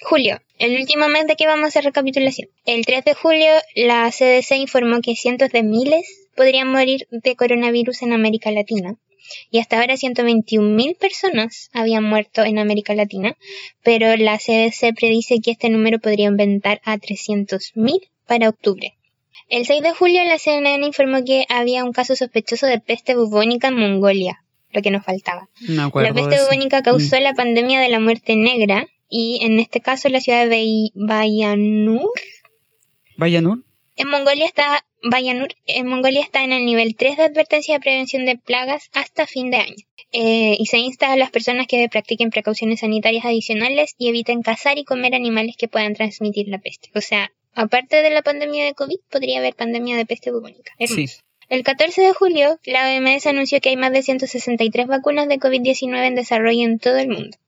Julio, el último mes de que vamos a hacer recapitulación. El tres de julio, la C D C informó que cientos de miles podrían morir de coronavirus en América Latina. Y hasta ahora ciento veintiún mil personas habían muerto en América Latina, pero la C D C predice que este número podría aumentar a trescientos mil para octubre. El seis de julio la C N N informó que había un caso sospechoso de peste bubónica en Mongolia, lo que nos faltaba. No, la peste bubónica causó mm. la pandemia de la muerte negra, y en este caso la ciudad de Bayanur. ¿Bayanur? En Mongolia está... Bayanur, en Mongolia está en el nivel tres de advertencia de prevención de plagas hasta fin de año. Eh, y se insta a las personas que practiquen precauciones sanitarias adicionales y eviten cazar y comer animales que puedan transmitir la peste. O sea, aparte de la pandemia de COVID, podría haber pandemia de peste bubónica. Sí. El catorce de julio, la O M S anunció que hay más de ciento sesenta y tres vacunas de COVID diecinueve en desarrollo en todo el mundo.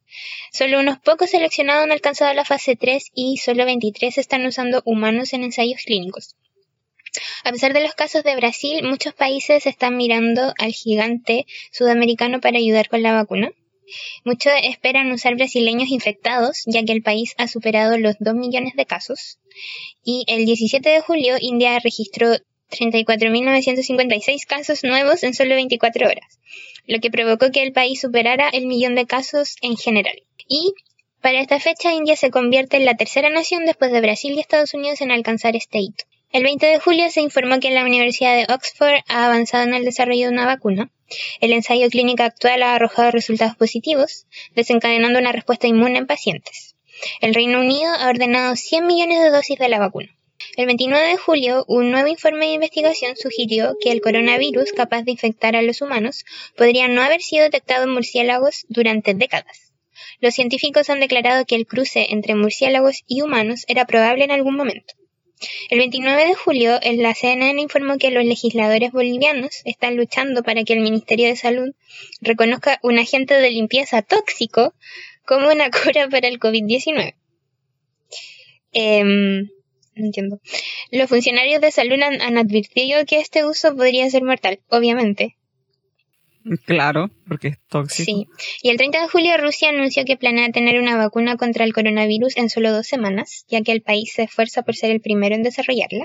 Solo unos pocos seleccionados han alcanzado la fase tres y solo veintitrés están usando humanos en ensayos clínicos. A pesar de los casos de Brasil, muchos países están mirando al gigante sudamericano para ayudar con la vacuna. Muchos esperan usar brasileños infectados, ya que el país ha superado los dos millones de casos. Y el diecisiete de julio, India registró treinta y cuatro mil novecientos cincuenta y seis casos nuevos en solo veinticuatro horas, lo que provocó que el país superara el millón de casos en general. Y para esta fecha, India se convierte en la tercera nación después de Brasil y Estados Unidos en alcanzar este hito. El veinte de julio se informó que la Universidad de Oxford ha avanzado en el desarrollo de una vacuna. El ensayo clínico actual ha arrojado resultados positivos, desencadenando una respuesta inmune en pacientes. El Reino Unido ha ordenado cien millones de dosis de la vacuna. El veintinueve de julio, un nuevo informe de investigación sugirió que el coronavirus capaz de infectar a los humanos podría no haber sido detectado en murciélagos durante décadas. Los científicos han declarado que el cruce entre murciélagos y humanos era probable en algún momento. El veintinueve de julio, la C N N informó que los legisladores bolivianos están luchando para que el Ministerio de Salud reconozca un agente de limpieza tóxico como una cura para el COVID diecinueve. Eh, no entiendo. Los funcionarios de salud han, han advertido que este uso podría ser mortal, obviamente. Claro, porque es tóxico. Sí. Y el treinta de julio Rusia anunció que planea tener una vacuna contra el coronavirus en solo dos semanas, ya que el país se esfuerza por ser el primero en desarrollarla.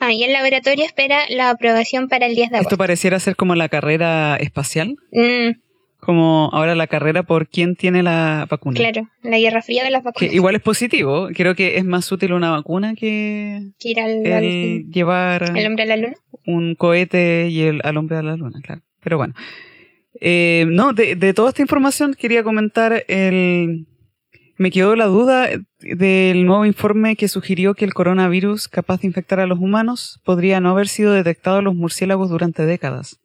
Ah, y el laboratorio espera la aprobación para el diez de agosto. ¿Esto pareciera ser como la carrera espacial? Mm. Como ahora la carrera por quién tiene la vacuna. Claro, la guerra fría de las vacunas. Que igual es positivo, creo que es más útil una vacuna que, que ir al, el al, llevar el hombre a la luna. Un cohete y el al hombre a la luna, claro. Pero bueno, eh, no, de, de toda esta información quería comentar, el me quedó la duda del nuevo informe que sugirió que el coronavirus capaz de infectar a los humanos podría no haber sido detectado en los murciélagos durante décadas.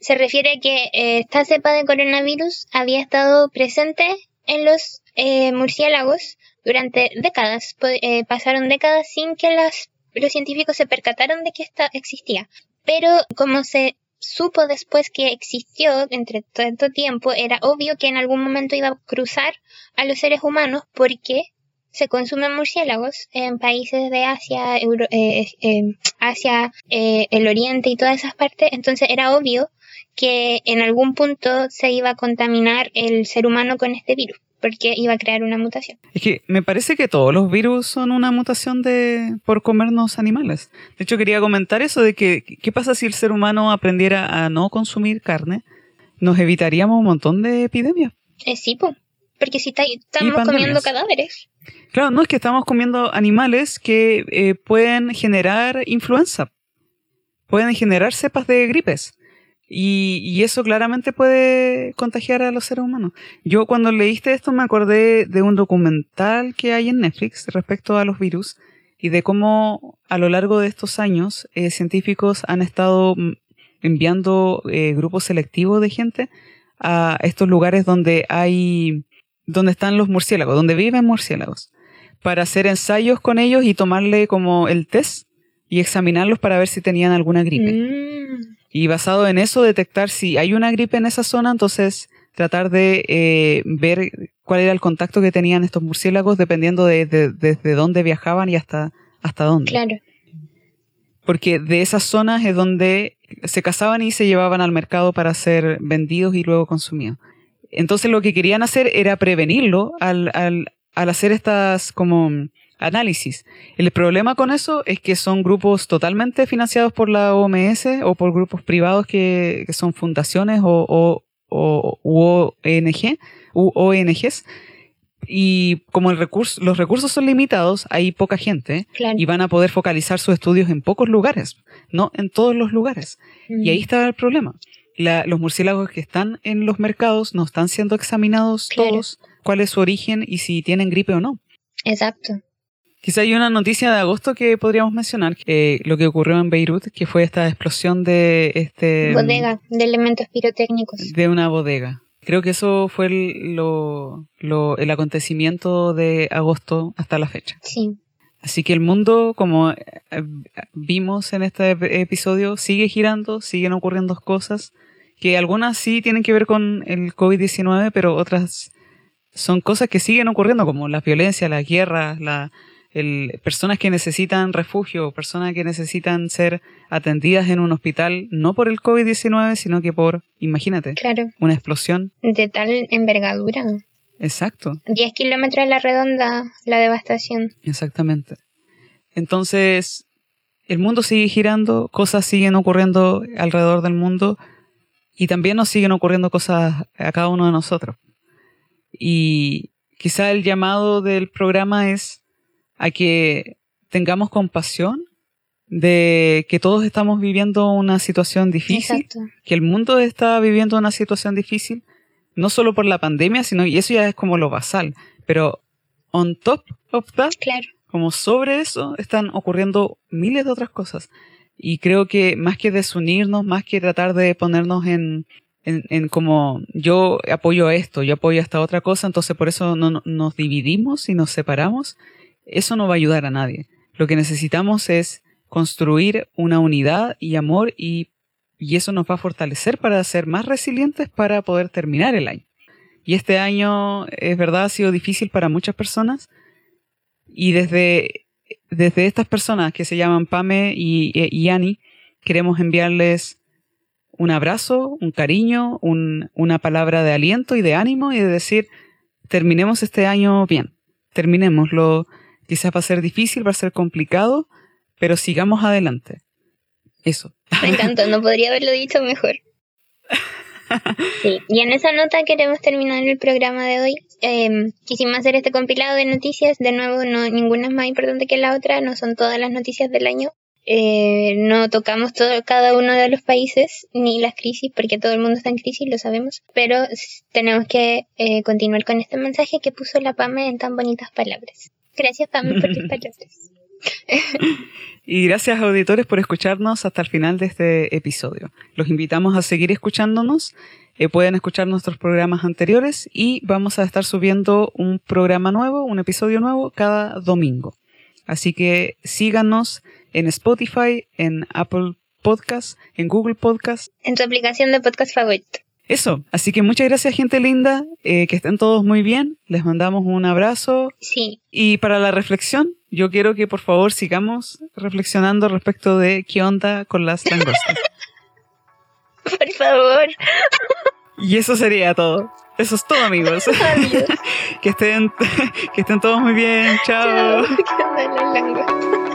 Se refiere a que eh, esta cepa de coronavirus había estado presente en los eh, murciélagos durante décadas, eh, pasaron décadas sin que las, los científicos se percataron de que esta existía, pero como se supo después que existió entre tanto tiempo, era obvio que en algún momento iba a cruzar a los seres humanos porque se consumen murciélagos en países de Asia, Euro, eh, eh, Asia, eh, el Oriente y todas esas partes. Entonces era obvio que en algún punto se iba a contaminar el ser humano con este virus porque iba a crear una mutación. Es que me parece que todos los virus son una mutación de por comernos animales. De hecho, quería comentar eso de que qué pasa si el ser humano aprendiera a no consumir carne, nos evitaríamos un montón de epidemias. Eh, sí, po. Porque si está, estamos comiendo cadáveres. Claro, no es que estamos comiendo animales que eh, pueden generar influenza, pueden generar cepas de gripes. Y, y eso claramente puede contagiar a los seres humanos. Yo cuando leíste esto me acordé de un documental que hay en Netflix respecto a los virus y de cómo a lo largo de estos años eh, científicos han estado enviando eh, grupos selectivos de gente a estos lugares donde hay, donde están los murciélagos, donde viven murciélagos, para hacer ensayos con ellos y tomarle como el test y examinarlos para ver si tenían alguna gripe. Mm. Y basado en eso, detectar si hay una gripe en esa zona, entonces tratar de eh, ver cuál era el contacto que tenían estos murciélagos, dependiendo de, de, desde dónde viajaban y hasta, hasta dónde. Claro. Porque de esas zonas es donde se cazaban y se llevaban al mercado para ser vendidos y luego consumidos. Entonces lo que querían hacer era prevenirlo al, al, al hacer estas como análisis. El problema con eso es que son grupos totalmente financiados por la O M S o por grupos privados que, que son fundaciones o, o, o u O N G, u O N Ges. Y como el recurso, los recursos son limitados, hay poca gente, claro, y van a poder focalizar sus estudios en pocos lugares, no en todos los lugares. Mm. Y ahí está el problema. La, los murciélagos que están en los mercados no están siendo examinados, claro, todos, cuál es su origen y si tienen gripe o no. Exacto. Quizá hay una noticia de agosto que podríamos mencionar, eh, lo que ocurrió en Beirut, que fue esta explosión de este bodega, de elementos pirotécnicos. De una bodega. Creo que eso fue el, lo, lo, el acontecimiento de agosto hasta la fecha. Sí. Así que el mundo, como vimos en este episodio, sigue girando, siguen ocurriendo cosas, que algunas sí tienen que ver con el COVID diecinueve, pero otras son cosas que siguen ocurriendo, como la violencia, las guerras, la... El, personas que necesitan refugio, personas que necesitan ser atendidas en un hospital, no por el COVID diecinueve, sino que por, imagínate, claro, una explosión. De tal envergadura. Exacto. diez kilómetros a la redonda, la devastación. Exactamente. Entonces, el mundo sigue girando, cosas siguen ocurriendo alrededor del mundo y también nos siguen ocurriendo cosas a cada uno de nosotros. Y quizá el llamado del programa es a que tengamos compasión de que todos estamos viviendo una situación difícil. Exacto. Que el mundo está viviendo una situación difícil, no solo por la pandemia, sino, y eso ya es como lo basal, pero on top of that, claro, como sobre eso, están ocurriendo miles de otras cosas. Y creo que más que desunirnos, más que tratar de ponernos en, en, en como yo apoyo esto, yo apoyo esta otra cosa, entonces por eso no, no, nos dividimos y nos separamos, eso no va a ayudar a nadie. Lo que necesitamos es construir una unidad y amor y, y eso nos va a fortalecer para ser más resilientes para poder terminar el año. Y este año, es verdad, ha sido difícil para muchas personas y desde, desde estas personas que se llaman Pame y, y Ani, queremos enviarles un abrazo, un cariño, un, una palabra de aliento y de ánimo y de decir, terminemos este año bien, terminémoslo. Quizás va a ser difícil, va a ser complicado, pero sigamos adelante. Eso. Me encantó, no podría haberlo dicho mejor. Sí. Y en esa nota queremos terminar el programa de hoy. Eh, quisimos hacer este compilado de noticias. De nuevo, no, ninguna es más importante que la otra, no son todas las noticias del año. Eh, no tocamos todo, cada uno de los países ni las crisis, porque todo el mundo está en crisis, lo sabemos, pero tenemos que eh, continuar con este mensaje que puso la Pame en tan bonitas palabras. Gracias, Pame, por tus palabras. Y gracias, auditores, por escucharnos hasta el final de este episodio. Los invitamos a seguir escuchándonos, eh, pueden escuchar nuestros programas anteriores y vamos a estar subiendo un programa nuevo, un episodio nuevo cada domingo. Así que síganos en Spotify, en Apple Podcasts, en Google Podcasts. En tu aplicación de podcast favorito. Eso. Así que muchas gracias, gente linda. Eh, que estén todos muy bien. Les mandamos un abrazo. Sí. Y para la reflexión, yo quiero que por favor sigamos reflexionando respecto de qué onda con las langostas. Por favor. Y eso sería todo. Eso es todo, amigos. Adiós. que, estén, que estén todos muy bien. Chao. Chao.